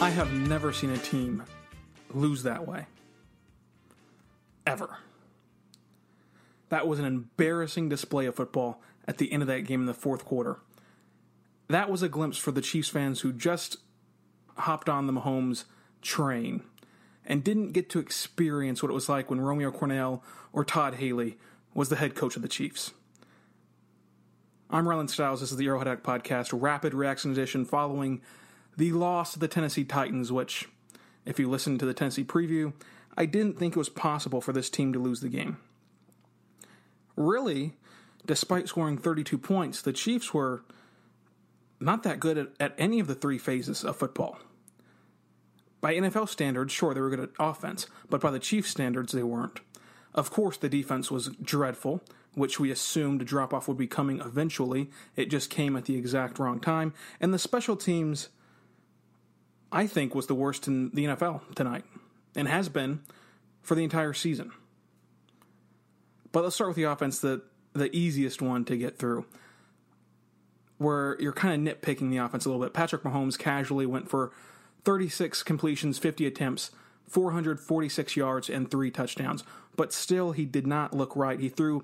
I have never seen a team lose that way. Ever. That was an embarrassing display of football at the end of that game in the fourth quarter. That was a glimpse for the Chiefs fans who just hopped on the Mahomes train and didn't get to experience what it was like when Romeo Crennel or Todd Haley was the head coach of the Chiefs. I'm Ryland Styles. This is the Arrowhead Act Podcast, Rapid Reaction Edition, following the loss of the Tennessee Titans, which, if you listen to the Tennessee preview, I didn't think it was possible for this team to lose the game. Really, despite scoring 32 points, the Chiefs were not that good at any of the three phases of football. By NFL standards, sure, they were good at offense, but by the Chiefs standards, they weren't. Of course, the defense was dreadful, which we assumed a drop-off would be coming eventually. It just came at the exact wrong time. And the special teams, I think, was the worst in the NFL tonight, and has been for the entire season. But let's start with the offense, the easiest one to get through, where you're kind of nitpicking the offense a little bit. Patrick Mahomes casually went for 36 completions, 50 attempts, 446 yards, and 3 touchdowns. But still, he did not look right. He threw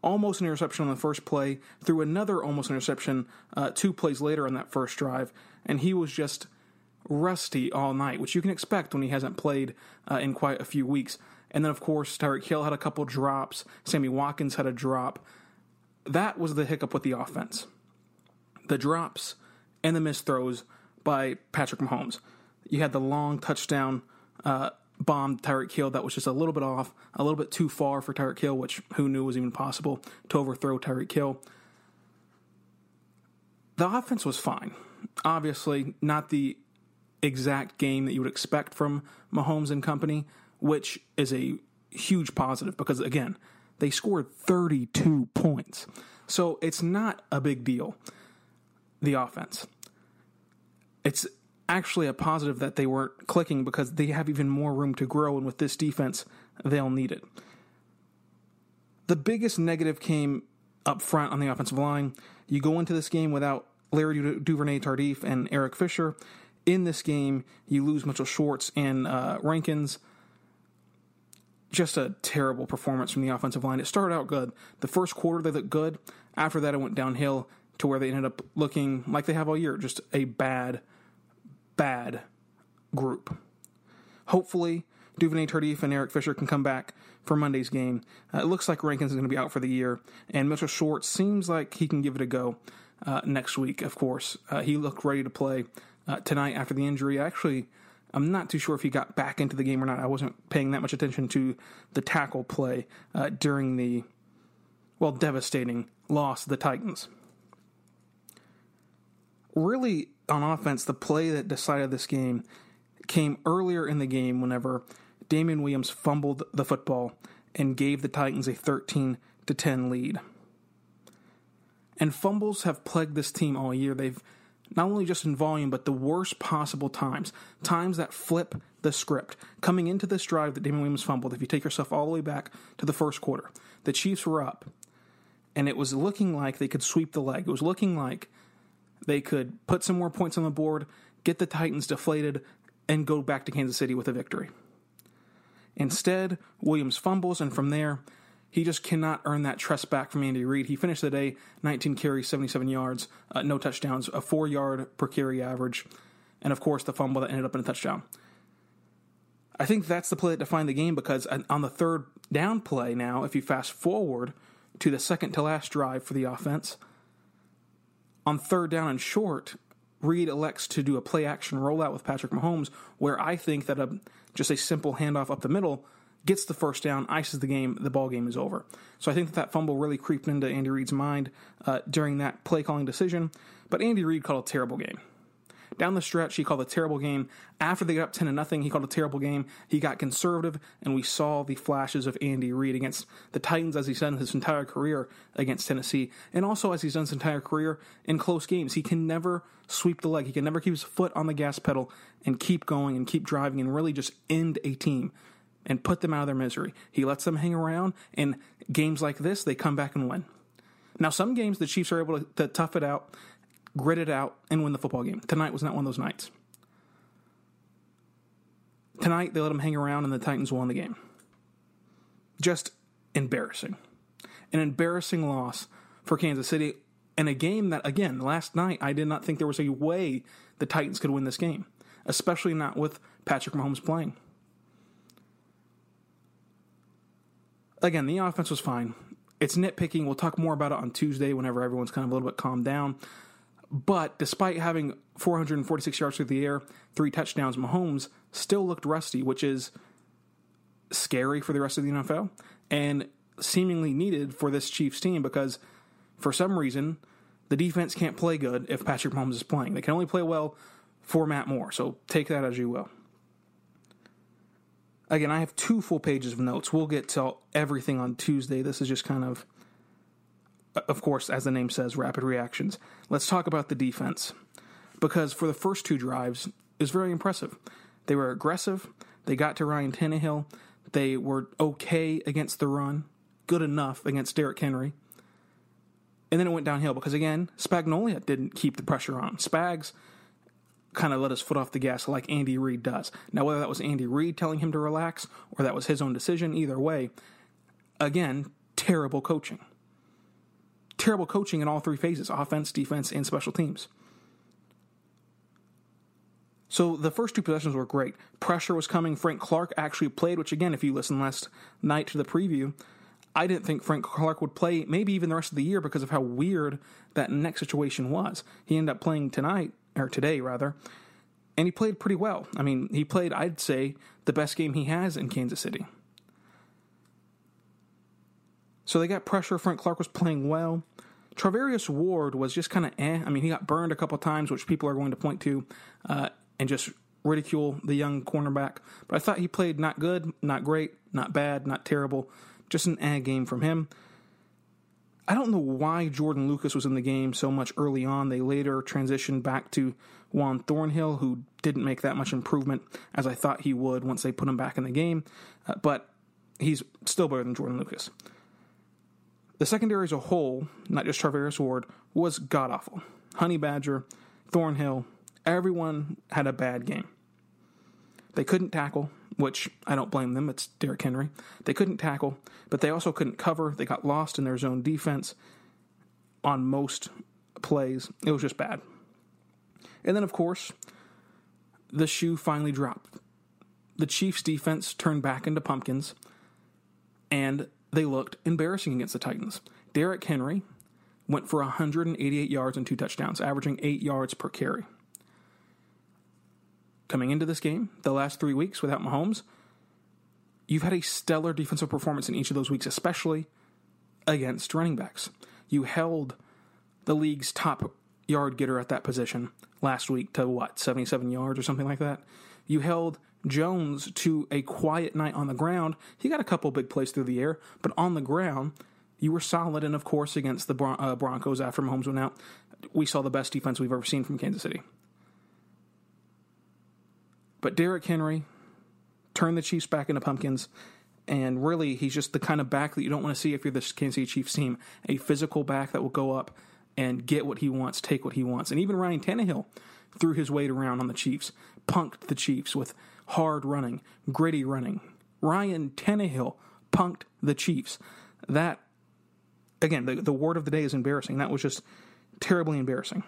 almost an interception on the first play, threw another almost interception 2 plays later on that first drive, and he was just rusty all night, which you can expect when he hasn't played in quite a few weeks. And then, of course, Tyreek Hill had a couple drops. Sammy Watkins had a drop. That was the hiccup with the offense. The drops and the missed throws by Patrick Mahomes. You had the long touchdown bomb to Tyreek Hill that was just a little bit off, a little bit too far for Tyreek Hill, which who knew was even possible to overthrow Tyreek Hill. The offense was fine. Obviously, not the exact game that you would expect from Mahomes and company, which is a huge positive because, again, they scored 32 points. So it's not a big deal, the offense. It's actually a positive that they weren't clicking because they have even more room to grow, and with this defense, they'll need it. The biggest negative came up front on the offensive line. You go into this game without Larry Duvernay Tardif and Eric Fisher. In this game, you lose Mitchell Schwartz and Rankins. Just a terrible performance from the offensive line. It started out good. The first quarter, they looked good. After that, it went downhill to where they ended up looking like they have all year. Just a bad, bad group. Hopefully, Duvernay Tardif and Eric Fisher can come back for Monday's game. It looks like Rankins is going to be out for the year. And Mitchell Schwartz seems like he can give it a go next week, of course. He looked ready to play tonight after the injury. Actually, I'm not too sure if he got back into the game or not. I wasn't paying that much attention to the tackle play during the, devastating loss to the Titans. Really, on offense, the play that decided this game came earlier in the game whenever Damian Williams fumbled the football and gave the Titans a 13-10 lead. And fumbles have plagued this team all year. They've not only just in volume, but the worst possible times, times that flip the script. Coming into this drive that Damian Williams fumbled, if you take yourself all the way back to the first quarter, the Chiefs were up, and it was looking like they could sweep the leg. It was looking like they could put some more points on the board, get the Titans deflated, and go back to Kansas City with a victory. Instead, Williams fumbles, and from there, he just cannot earn that trust back from Andy Reid. He finished the day 19 carries, 77 yards, no touchdowns, a 4-yard per carry average, and of course the fumble that ended up in a touchdown. I think that's the play that defined the game, because on the third down play now, if you fast forward to the second to last drive for the offense, on third down and short, Reid elects to do a play-action rollout with Patrick Mahomes, where I think that just a simple handoff up the middle gets the first down, ices the game, the ball game is over. So I think that fumble really creeped into Andy Reid's mind during that play-calling decision. But Andy Reid called a terrible game. Down the stretch, he called a terrible game. After they got up 10-0, he called a terrible game. He got conservative, and we saw the flashes of Andy Reid against the Titans, as he's done his entire career against Tennessee, and also as he's done his entire career in close games. He can never sweep the leg. He can never keep his foot on the gas pedal and keep going and keep driving and really just end a team and put them out of their misery. He lets them hang around, and games like this, they come back and win. Now, some games the Chiefs are able to tough it out, grit it out, and win the football game. Tonight was not one of those nights. Tonight, they let them hang around, and the Titans won the game. Just embarrassing. An embarrassing loss for Kansas City, and a game that, again, last night, I did not think there was a way the Titans could win this game, especially not with Patrick Mahomes playing. Again, the offense was fine. It's nitpicking. We'll talk more about it on Tuesday whenever everyone's kind of a little bit calmed down. But despite having 446 yards through the air, 3 touchdowns, Mahomes still looked rusty, which is scary for the rest of the NFL and seemingly needed for this Chiefs team, because for some reason the defense can't play good if Patrick Mahomes is playing. They can only play well for Matt Moore, so take that as you will. Again, I have 2 full pages of notes. We'll get to everything on Tuesday. This is just kind of course, as the name says, rapid reactions. Let's talk about the defense, because for the first 2 drives, it was very impressive. They were aggressive. They got to Ryan Tannehill. They were okay against the run, good enough against Derrick Henry. And then it went downhill because, again, Spagnuolo didn't keep the pressure on. Spags kind of let his foot off the gas like Andy Reid does. Now, whether that was Andy Reid telling him to relax or that was his own decision, either way, again, terrible coaching. Terrible coaching in all 3 phases, offense, defense, and special teams. So the first 2 possessions were great. Pressure was coming. Frank Clark actually played, which, again, if you listened last night to the preview, I didn't think Frank Clark would play maybe even the rest of the year because of how weird that next situation was. He ended up playing today, and he played pretty well. I mean, he played, I'd say, the best game he has in Kansas City. So they got pressure. Frank Clark was playing well. Travarius Ward was just kind of eh. I mean, he got burned a couple times, which people are going to point to and just ridicule the young cornerback. But I thought he played not good, not great, not bad, not terrible. Just an eh game from him. I don't know why Jordan Lucas was in the game so much early on. They later transitioned back to Juan Thornhill, who didn't make that much improvement as I thought he would once they put him back in the game. But he's still better than Jordan Lucas. The secondary as a whole, not just Travarius Ward, was god-awful. Honey Badger, Thornhill, everyone had a bad game. They couldn't tackle, which I don't blame them. It's Derrick Henry. They couldn't tackle, but they also couldn't cover. They got lost in their zone defense on most plays. It was just bad. And then, of course, the shoe finally dropped. The Chiefs' defense turned back into pumpkins, and they looked embarrassing against the Titans. Derrick Henry went for 188 yards and 2 touchdowns, averaging 8 yards per carry. Coming into this game, the last 3 weeks without Mahomes, you've had a stellar defensive performance in each of those weeks, especially against running backs. You held the league's top yard getter at that position last week to, 77 yards or something like that. You held Jones to a quiet night on the ground. He got a couple big plays through the air, but on the ground, you were solid. And, of course, against the Broncos after Mahomes went out, we saw the best defense we've ever seen from Kansas City. But Derrick Henry turned the Chiefs back into pumpkins, and really he's just the kind of back that you don't want to see if you're this Kansas City Chiefs team, a physical back that will go up and get what he wants, take what he wants. And even Ryan Tannehill threw his weight around on the Chiefs, punked the Chiefs with hard running, gritty running. Ryan Tannehill punked the Chiefs. That, again, the word of the day is embarrassing. That was just terribly embarrassing.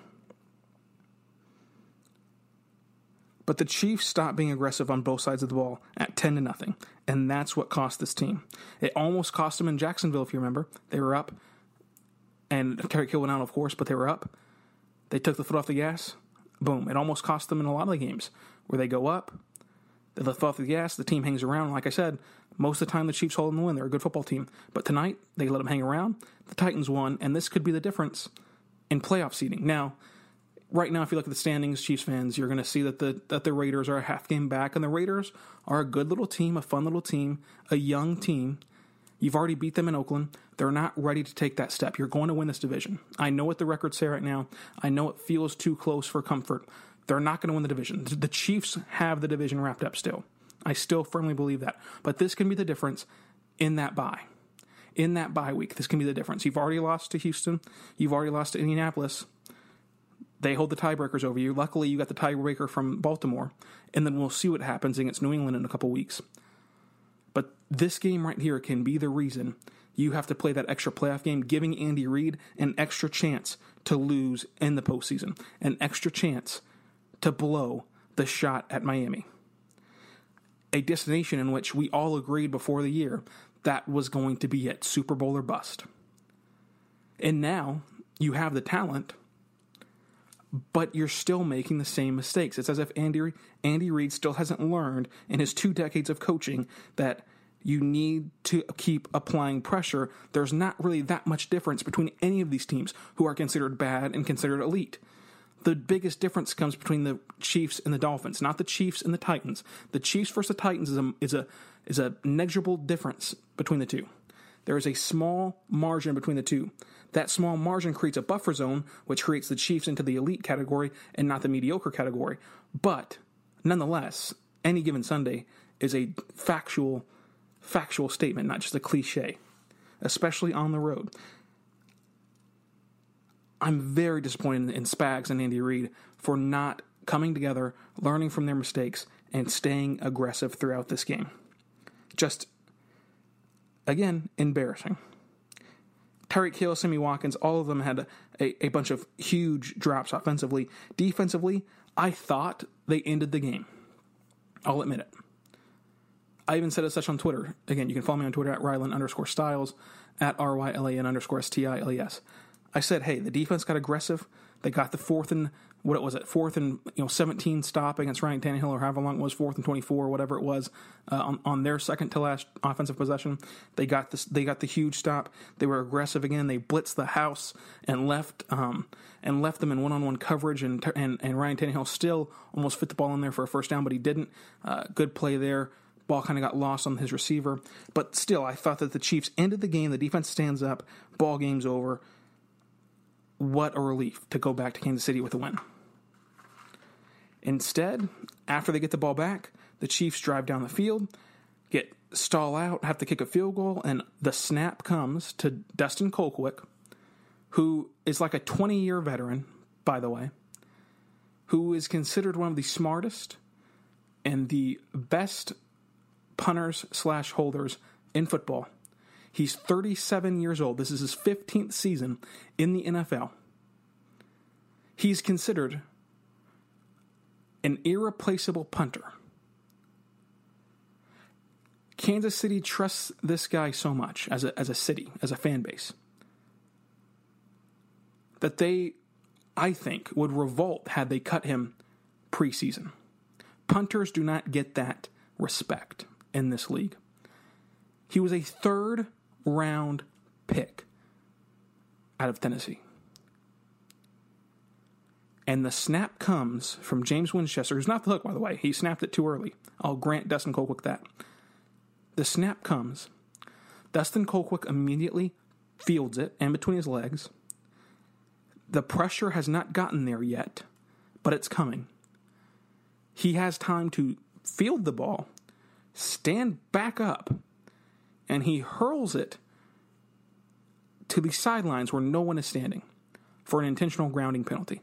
But the Chiefs stopped being aggressive on both sides of the ball at 10-0, and that's what cost this team. It almost cost them in Jacksonville, if you remember. They were up, and Tyreek Hill went out, of course, but they were up. They took the foot off the gas. Boom. It almost cost them in a lot of the games where they go up, they let the foot off the gas, the team hangs around. Like I said, most of the time the Chiefs hold them to win. They're a good football team. But tonight, they let them hang around. The Titans won, and this could be the difference in playoff seeding. Now, right now, if you look at the standings, Chiefs fans, you're going to see that the Raiders are a half game back, and the Raiders are a good little team, a fun little team, a young team. You've already beat them in Oakland. They're not ready to take that step. You're going to win this division. I know what the records say right now. I know it feels too close for comfort. They're not going to win the division. The Chiefs have the division wrapped up still. I still firmly believe that. But this can be the difference in that bye. In that bye week, this can be the difference. You've already lost to Houston. You've already lost to Indianapolis. They hold the tiebreakers over you. Luckily, you got the tiebreaker from Baltimore. And then we'll see what happens against New England in a couple weeks. But this game right here can be the reason you have to play that extra playoff game, giving Andy Reid an extra chance to lose in the postseason, an extra chance to blow the shot at Miami, a destination in which we all agreed before the year that was going to be it, Super Bowl or bust. And now you have the talent, but you're still making the same mistakes. It's as if Andy Reid still hasn't learned in his 2 decades of coaching that you need to keep applying pressure. There's not really that much difference between any of these teams who are considered bad and considered elite. The biggest difference comes between the Chiefs and the Dolphins, not the Chiefs and the Titans. The Chiefs versus the Titans is a negligible difference between the two. There is a small margin between the two. That small margin creates a buffer zone, which creates the Chiefs into the elite category and not the mediocre category. But nonetheless, any given Sunday is a factual statement, not just a cliche, especially on the road. I'm very disappointed in Spags and Andy Reid for not coming together, learning from their mistakes, and staying aggressive throughout this game. Just, again, embarrassing. Tyreek Hill, Sammy Watkins, all of them had a bunch of huge drops offensively. Defensively, I thought they ended the game. I'll admit it. I even said as such on Twitter. Again, you can follow me on Twitter at Ryland_Styles, at RYLAN_STILES. I said, hey, the defense got aggressive. They got the fourth and 17 stop against Ryan Tannehill, or however long it was, 4th and 24, whatever it was, on their second to last offensive possession. They got the huge stop. They were aggressive again. They blitzed the house and left them in one-on-one coverage, and Ryan Tannehill still almost fit the ball in there for a first down, but he didn't. Good play there. Ball kind of got lost on his receiver, but still, I thought that the Chiefs ended the game. The defense stands up. Ball game's over. What a relief to go back to Kansas City with a win. Instead, after they get the ball back, the Chiefs drive down the field, stall out, have to kick a field goal, and the snap comes to Dustin Colquitt, who is like a 20-year veteran, by the way, who is considered one of the smartest and the best punters/holders in football. He's 37 years old. This is his 15th season in the NFL. He's considered an irreplaceable punter. Kansas City trusts this guy so much as a city, as a fan base, that they, I think, would revolt had they cut him preseason. Punters do not get that respect in this league. He was a third-round pick out of Tennessee. And the snap comes from James Winchester, who's not the hook, by the way. He snapped it too early. I'll grant Dustin Colquitt that. The snap comes. Dustin Colquitt immediately fields it in between his legs. The pressure has not gotten there yet, but it's coming. He has time to field the ball, stand back up, and he hurls it to the sidelines where no one is standing for an intentional grounding penalty.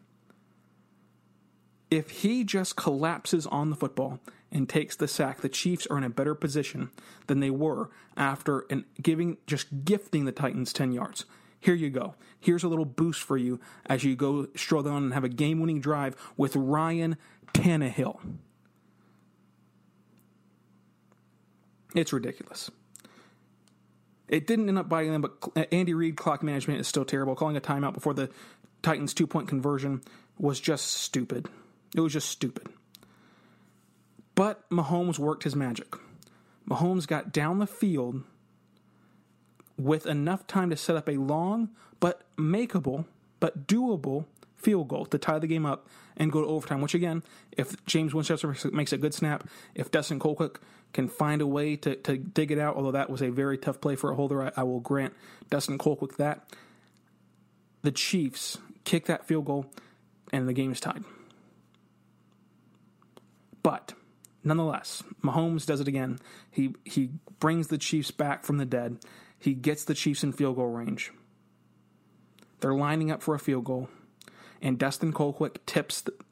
If he just collapses on the football and takes the sack, the Chiefs are in a better position than they were after gifting the Titans 10 yards. Here you go. Here's a little boost for you as you go stroll down and have a game-winning drive with Ryan Tannehill. It's ridiculous. It didn't end up biting them, but Andy Reid clock management is still terrible. Calling a timeout before the Titans' two-point conversion was just stupid. It was just stupid. But Mahomes worked his magic. Mahomes got down the field with enough time to set up a long but makeable but doable field goal to tie the game up and go to overtime, which again, if James Winchester makes a good snap, if Dustin Colquitt can find a way to dig it out, although that was a very tough play for a holder, I will grant Dustin Colquitt that. The Chiefs kick that field goal and the game is tied. But nonetheless, Mahomes does it again. He brings the Chiefs back from the dead. He gets the Chiefs in field goal range. They're lining up for a field goal, and Dustin Colquitt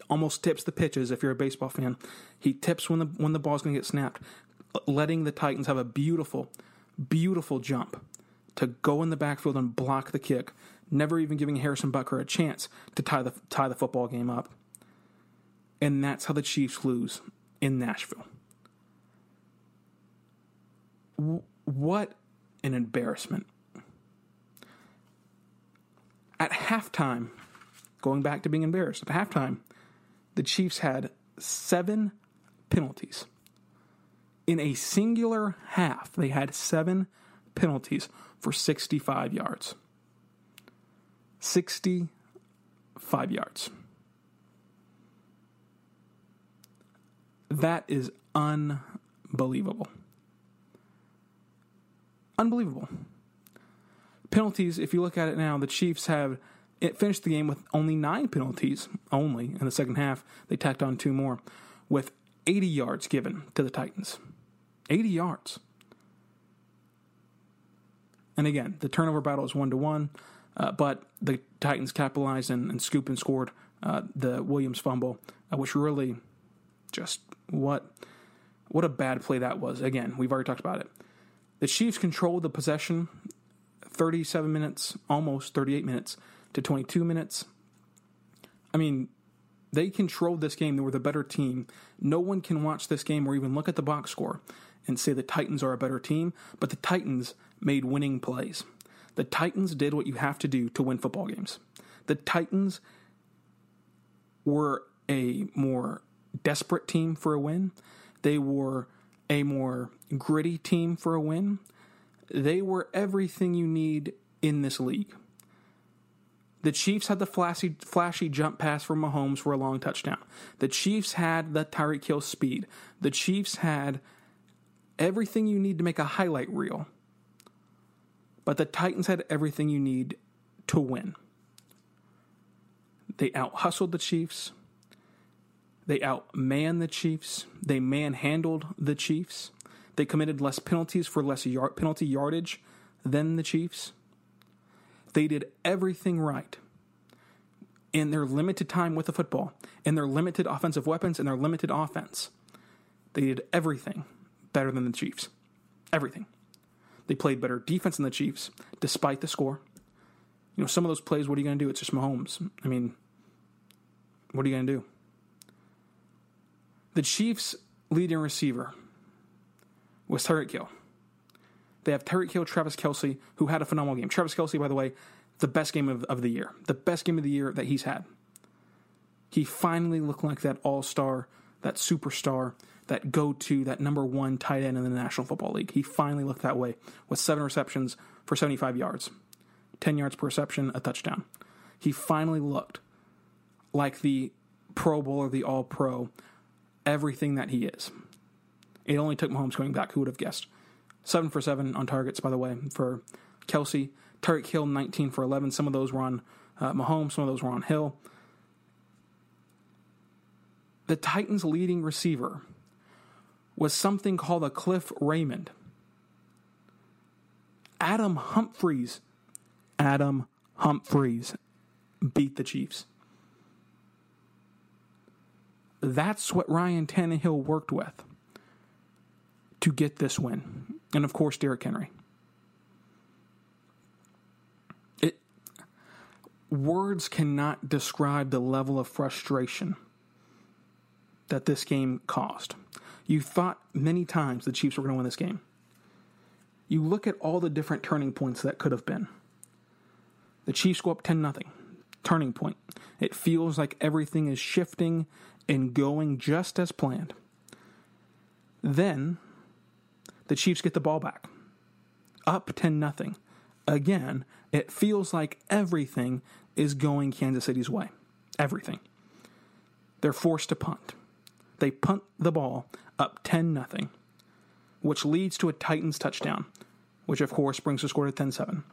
almost tips the pitches. If you're a baseball fan, he tips when the ball's going to get snapped, letting the Titans have a beautiful, beautiful jump to go in the backfield and block the kick, never even giving Harrison Butker a chance to tie the football game up. And that's how the Chiefs lose in Nashville. What an embarrassment. At halftime, going back to being embarrassed, at halftime, the Chiefs had 7 penalties. In a singular half, they had 7 penalties for 65 yards. 65 yards. That is unbelievable. Unbelievable. Penalties, if you look at it now, the Chiefs have finished the game with only 9 penalties, only in the second half. They tacked on 2 more, with 80 yards given to the Titans. 80 yards. And again, the turnover battle is 1-1, but the Titans capitalized and scooped and scored the Williams fumble, which really just what a bad play that was. Again, we've already talked about it. The Chiefs controlled the possession 37 minutes, almost 38 minutes to 22 minutes. I mean, they controlled this game. They were the better team. No one can watch this game or even look at the box score and say the Titans are a better team, but the Titans made winning plays. The Titans did what you have to do to win football games. The Titans were a more desperate team for a win. They were a more gritty team for a win. They were everything you need in this league. The Chiefs had the flashy jump pass from Mahomes for a long touchdown. The Chiefs had the Tyreek Hill speed. The Chiefs had everything you need to make a highlight reel. But the Titans had everything you need to win. They out-hustled the Chiefs. They outmanned the Chiefs. They manhandled the Chiefs. They committed less penalties for less penalty yardage than the Chiefs. They did everything right in their limited time with the football, in their limited offensive weapons, and their limited offense. They did everything better than the Chiefs. Everything. They played better defense than the Chiefs, despite the score. You know, some of those plays, what are you going to do? It's just Mahomes. I mean, what are you going to do? The Chiefs' leading receiver was Tyreek Hill. They have Tyreek Hill, Travis Kelce, who had a phenomenal game. Travis Kelce, by the way, the best game of the year. The best game of the year that he's had. He finally looked like that all-star, that superstar, that go-to, that number one tight end in the National Football League. He finally looked that way with 7 receptions for 75 yards. 10 yards per reception, a touchdown. He finally looked like the Pro Bowl or the All-Pro, everything that he is. It only took Mahomes coming back. Who would have guessed? 7 for 7 on targets, by the way, for Kelce. Tyreek Hill, 19 for 11. Some of those were on Mahomes. Some of those were on Hill. The Titans' leading receiver was something called a Cliff Raymond. Adam Humphries. Adam Humphries beat the Chiefs. That's what Ryan Tannehill worked with to get this win. And, of course, Derrick Henry. Words cannot describe the level of frustration that this game caused. You thought many times the Chiefs were going to win this game. You look at all the different turning points that could have been. The Chiefs go up 10-0. Turning point. It feels like everything is shifting and going just as planned. Then the Chiefs get the ball back. Up 10-0. Again, it feels like everything is going Kansas City's way. Everything. They're forced to punt. They punt the ball up 10-0, which leads to a Titans touchdown, which of course brings the score to 10-7.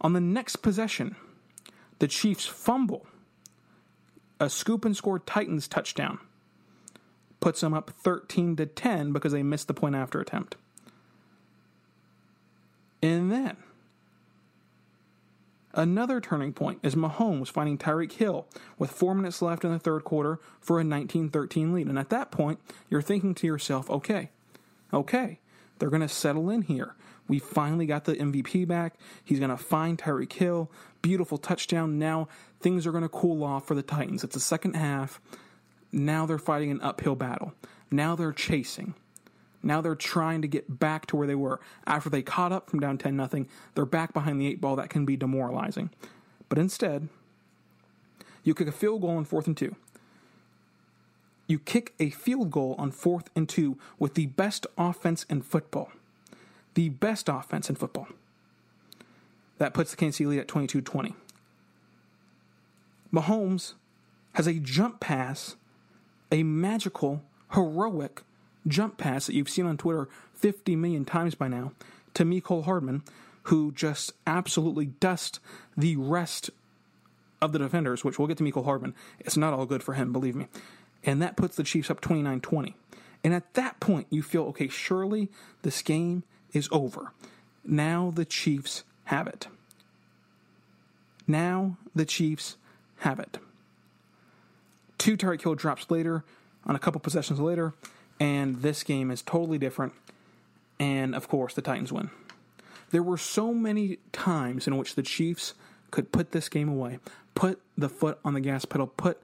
On the next possession, the Chiefs fumble. A scoop and score Titans touchdown puts them up 13-10 because they missed the point after attempt. And then another turning point is Mahomes finding Tyreek Hill with 4 minutes left in the third quarter for a 19-13 lead. And at that point, you're thinking to yourself, okay, they're going to settle in here. We finally got the MVP back. He's going to find Tyreek Hill. Beautiful touchdown. Now things are going to cool off for the Titans. It's the second half. Now they're fighting an uphill battle. Now they're chasing. Now they're trying to get back to where they were. After they caught up from down 10-0, they're back behind the 8-ball. That can be demoralizing. But instead, you kick a field goal on 4th and 2. You kick a field goal on 4th and 2 with the best offense in football. The best offense in football. That puts the Kansas City lead at 22-20. Mahomes has a jump pass, a magical, heroic jump pass that you've seen on Twitter 50 million times by now, to Mecole Hardman, who just absolutely dusts the rest of the defenders, which we'll get to Mecole Hardman. It's not all good for him, believe me. And that puts the Chiefs up 29-20. And at that point, you feel, okay, surely this game is over. Now the Chiefs have it. Now the Chiefs have it. 2 Tyreek Hill drops later, on a couple possessions later, and this game is totally different. And, of course, the Titans win. There were so many times in which the Chiefs could put this game away, put the foot on the gas pedal, put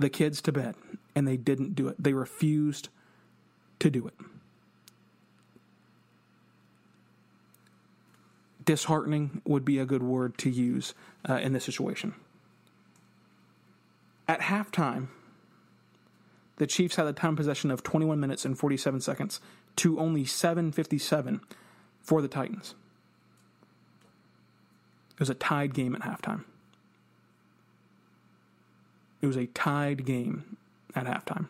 the kids to bed, and they didn't do it. They refused to do it. Disheartening would be a good word to use in this situation. At halftime, the Chiefs had a time possession of 21 minutes and 47 seconds to only 7:57 for the Titans. It was a tied game at halftime. It was a tied game at halftime.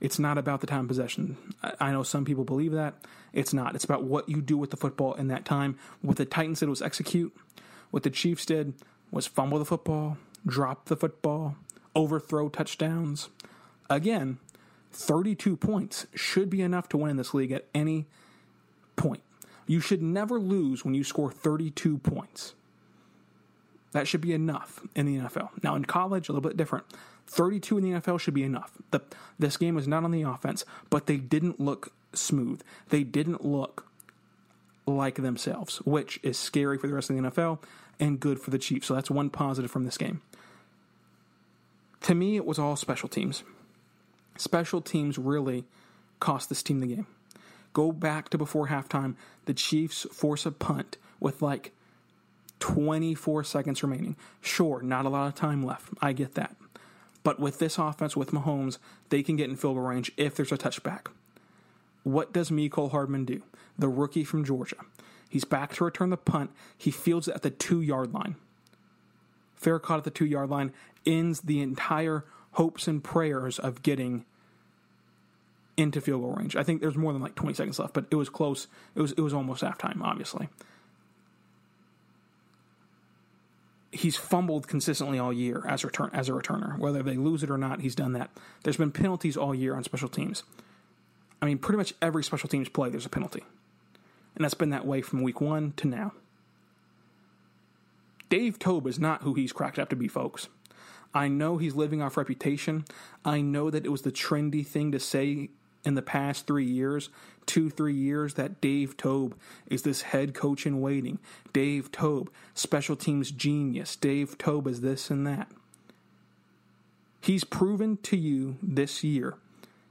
It's not about the time possession. I know some people believe that. It's not. It's about what you do with the football in that time. What the Titans did was execute. What the Chiefs did was fumble the football, drop the football, overthrow touchdowns. Again, 32 points should be enough to win in this league at any point. You should never lose when you score 32 points. That should be enough in the NFL. Now, in college, a little bit different. 32 in the NFL should be enough. This game was not on the offense, but they didn't look smooth. They didn't look like themselves, which is scary for the rest of the NFL and good for the Chiefs. So that's one positive from this game. To me, it was all special teams. Special teams really cost this team the game. Go back to before halftime. The Chiefs force a punt with 24 seconds remaining. Sure, not a lot of time left. I get that. But with this offense, with Mahomes, they can get in field goal range if there's a touchback. What does Mecole Hardman do? The rookie from Georgia. He's back to return the punt. He fields it at the 2-yard line. fair caught at the 2-yard line, ends the entire hopes and prayers of getting into field goal range. I think there's more than like 20 seconds left, but it was close. It was almost halftime, obviously. He's fumbled consistently all year as a returner. Whether they lose it or not, he's done that. There's been penalties all year on special teams. I mean, pretty much every special teams play, there's a penalty. And that's been that way from week one to now. Dave Toub is not who he's cracked up to be, folks. I know he's living off reputation. I know that it was the trendy thing to say in the past 3 years, 2-3 years, that Dave Toub is this head coach in waiting. Dave Toub, special teams genius. Dave Toub is this and that. He's proven to you this year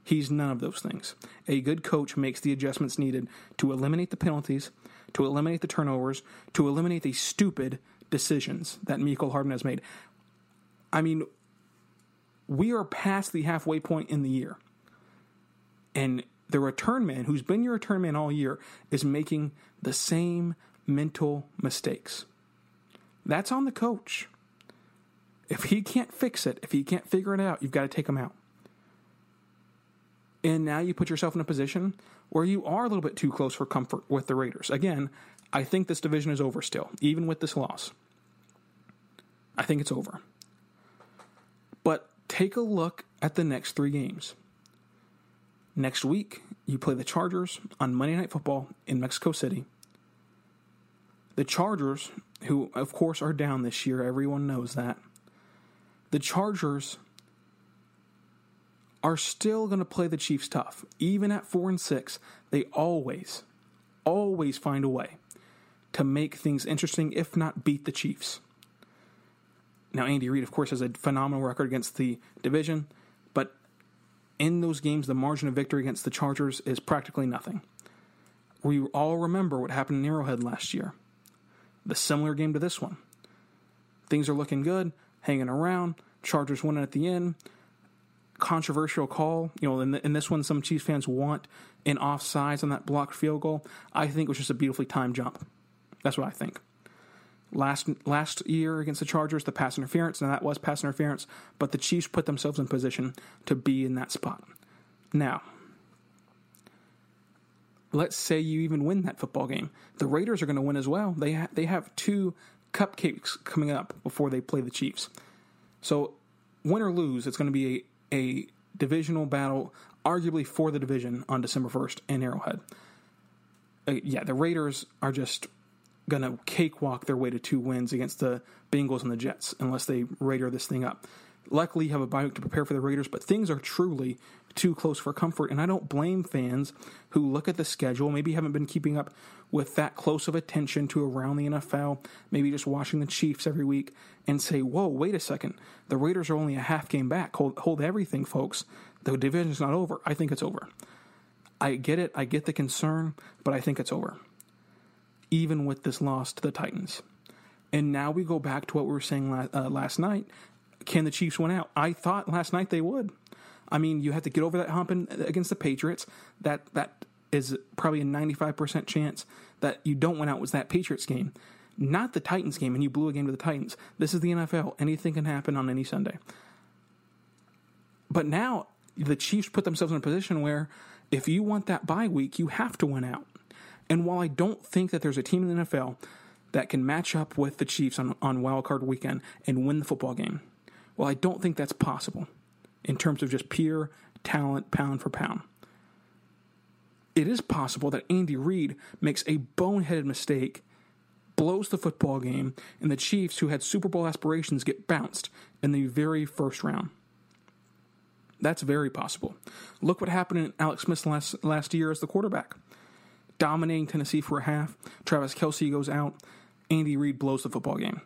he's none of those things. A good coach makes the adjustments needed to eliminate the penalties, to eliminate the turnovers, to eliminate the stupid decisions that Mecole Hardman has made. I mean, we are past the halfway point in the year. And the return man, who's been your return man all year, is making the same mental mistakes. That's on the coach. If he can't fix it, if he can't figure it out, you've got to take him out. And now you put yourself in a position where you are a little bit too close for comfort with the Raiders. Again, I think this division is over still, even with this loss. I think it's over. But take a look at the next 3 games. Next week, you play the Chargers on Monday Night Football in Mexico City. The Chargers, who of course are down this year, everyone knows that. The Chargers are still going to play the Chiefs tough. Even at 4-6, they always find a way to make things interesting, if not beat the Chiefs. Now, Andy Reid, of course, has a phenomenal record against the division, but in those games, the margin of victory against the Chargers is practically nothing. We all remember what happened in Arrowhead last year. The similar game to this one. Things are looking good, hanging around, Chargers winning at the end. Controversial call, in this one, some Chiefs fans want an offsides on that blocked field goal. I think it was just a beautifully timed jump. That's what I think. Last year against the Chargers, the pass interference, now that was pass interference, but the Chiefs put themselves in position to be in that spot. Now, let's say you even win that football game. The Raiders are going to win as well. They have 2 cupcakes coming up before they play the Chiefs. So, win or lose, it's going to be a divisional battle, arguably for the division, on December 1st in Arrowhead. The Raiders are just going to cakewalk their way to 2 wins against the Bengals and the Jets, unless they Raider this thing up. Luckily, you have a bye week to prepare for the Raiders, but things are truly too close for comfort, and I don't blame fans who look at the schedule, maybe haven't been keeping up with that close of attention to around the NFL, maybe just watching the Chiefs every week, and say, whoa, wait a second, the Raiders are only a half game back. Hold everything, folks. The division's not over. I think it's over. I get it. I get the concern, but I think it's over, even with this loss to the Titans. And now we go back to what we were saying last night. Can the Chiefs win out? I thought last night they would. I mean, you have to get over that hump against the Patriots. That is probably a 95% chance that you don't win out was that Patriots game, not the Titans game, and you blew a game to the Titans. This is the NFL. Anything can happen on any Sunday. But now the Chiefs put themselves in a position where if you want that bye week, you have to win out. And while I don't think that there's a team in the NFL that can match up with the Chiefs on wild card weekend and win the football game, well, I don't think that's possible in terms of just pure talent, pound for pound. It is possible that Andy Reid makes a boneheaded mistake, blows the football game, and the Chiefs, who had Super Bowl aspirations, get bounced in the very first round. That's very possible. Look what happened in Alex Smith last year as the quarterback. Dominating Tennessee for a half, Travis Kelce goes out, Andy Reid blows the football game.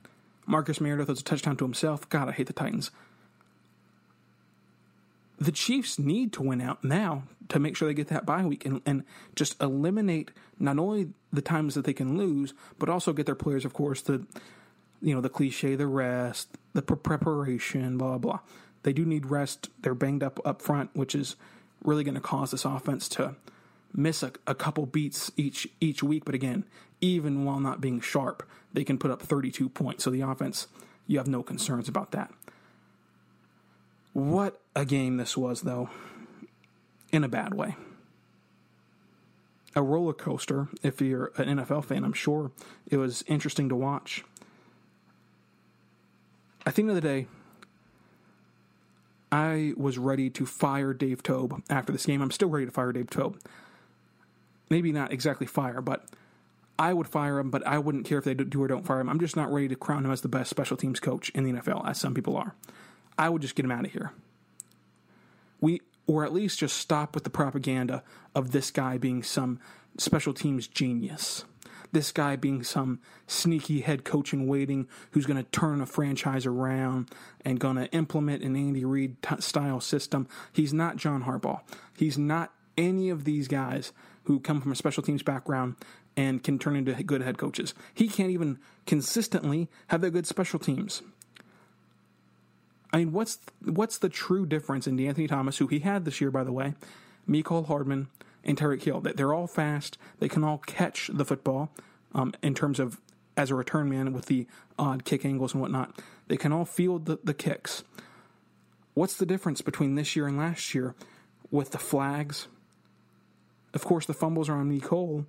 Marcus Meredith has a touchdown to himself. God, I hate the Titans. The Chiefs need to win out now to make sure they get that bye week and just eliminate not only the times that they can lose, but also get their players, of course, the cliche, the rest, the preparation, blah, blah, blah. They do need rest. They're banged up front, which is really going to cause this offense to miss a couple beats each week, but again, even while not being sharp, they can put up 32 points. So the offense You have no concerns about that. What a game this was, though, in a bad way. A roller coaster, if you're an NFL fan, I'm sure. It was interesting to watch. At the end of the day, I was ready to fire Dave Toub after this game. I'm still ready to fire Dave Toub. Maybe not exactly fire, but I would fire him, but I wouldn't care if they do or don't fire him. I'm just not ready to crown him as the best special teams coach in the NFL, as some people are. I would just get him out of here. Or at least just stop with the propaganda of this guy being some special teams genius. This guy being some sneaky head coach in waiting who's going to turn a franchise around and going to implement an Andy Reid style system. He's not John Harbaugh. He's not any of these guys who come from a special teams background and can turn into good head coaches. He can't even consistently have the good special teams. I mean, what's the true difference in DeAnthony Thomas, who he had this year, by the way, Mecole Hardman, and Tyreek Hill? They're all fast. They can all catch the football in terms of as a return man with the odd kick angles and whatnot. They can all field the kicks. What's the difference between this year and last year with the flags? Of course, the fumbles are on Mecole,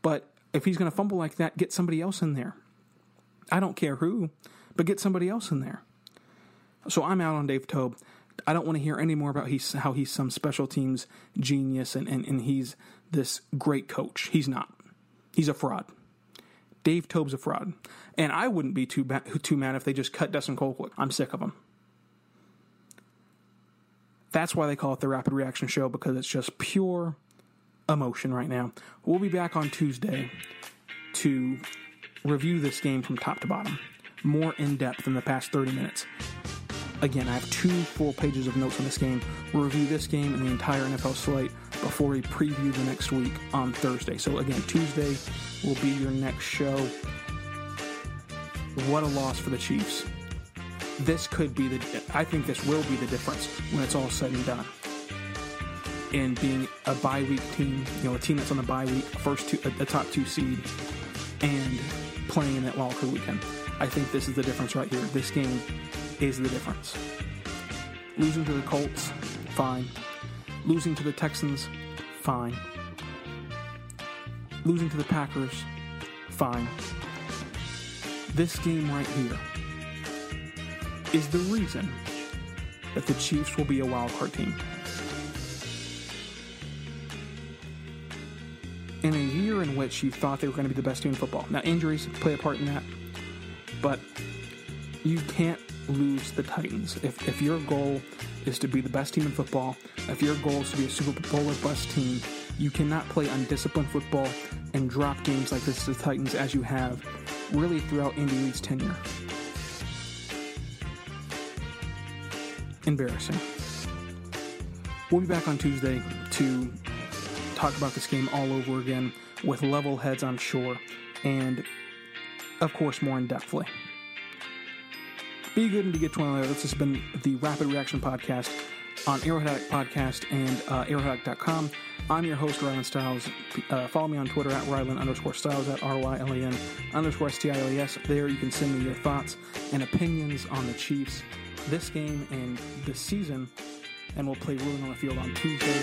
but if he's going to fumble like that, get somebody else in there. I don't care who, but get somebody else in there. So I'm out on Dave Toub. I don't want to hear any more about how he's some special teams genius and he's this great coach. He's not. He's a fraud. Dave Toub's a fraud. And I wouldn't be too mad if they just cut Dustin Colquitt. I'm sick of him. That's why they call it the Rapid Reaction Show, because it's just pure emotion right now. We'll be back on Tuesday to review this game from top to bottom, more in depth than the past 30 minutes. Again, I have 2 full pages of notes on this game. We'll review this game and the entire NFL slate before we preview the next week on Thursday. So again, Tuesday will be your next show. What a loss for the Chiefs. I think this will be the difference when it's all said and done. And being a bye week team, a team that's on the bye week, the top 2 seed, and playing in that wild card weekend. I think this is the difference right here. This game is the difference. Losing to the Colts, fine. Losing to the Texans, fine. Losing to the Packers, fine. This game right here is the reason that the Chiefs will be a wild card team. In a year in which you thought they were going to be the best team in football. Now, injuries play a part in that, but you can't lose the Titans. If your goal is to be the best team in football, if your goal is to be a Super Bowl or bust team, you cannot play undisciplined football and drop games like this to the Titans as you have really throughout Andy Reid's tenure. Embarrassing. We'll be back on Tuesday to talk about this game all over again with level heads, I'm sure, and of course more in-depthly. Be good and be good to one another. This has been the Rapid Reaction Podcast on Arrowhead Podcast and arrowhead.com. I'm your host, Ryland Styles. Follow me on Twitter at Ryland_Styles at RYLAN_STILES. There you can send me your thoughts and opinions on the Chiefs, this game, and this season. And we'll play Ruling on the Field on Tuesday.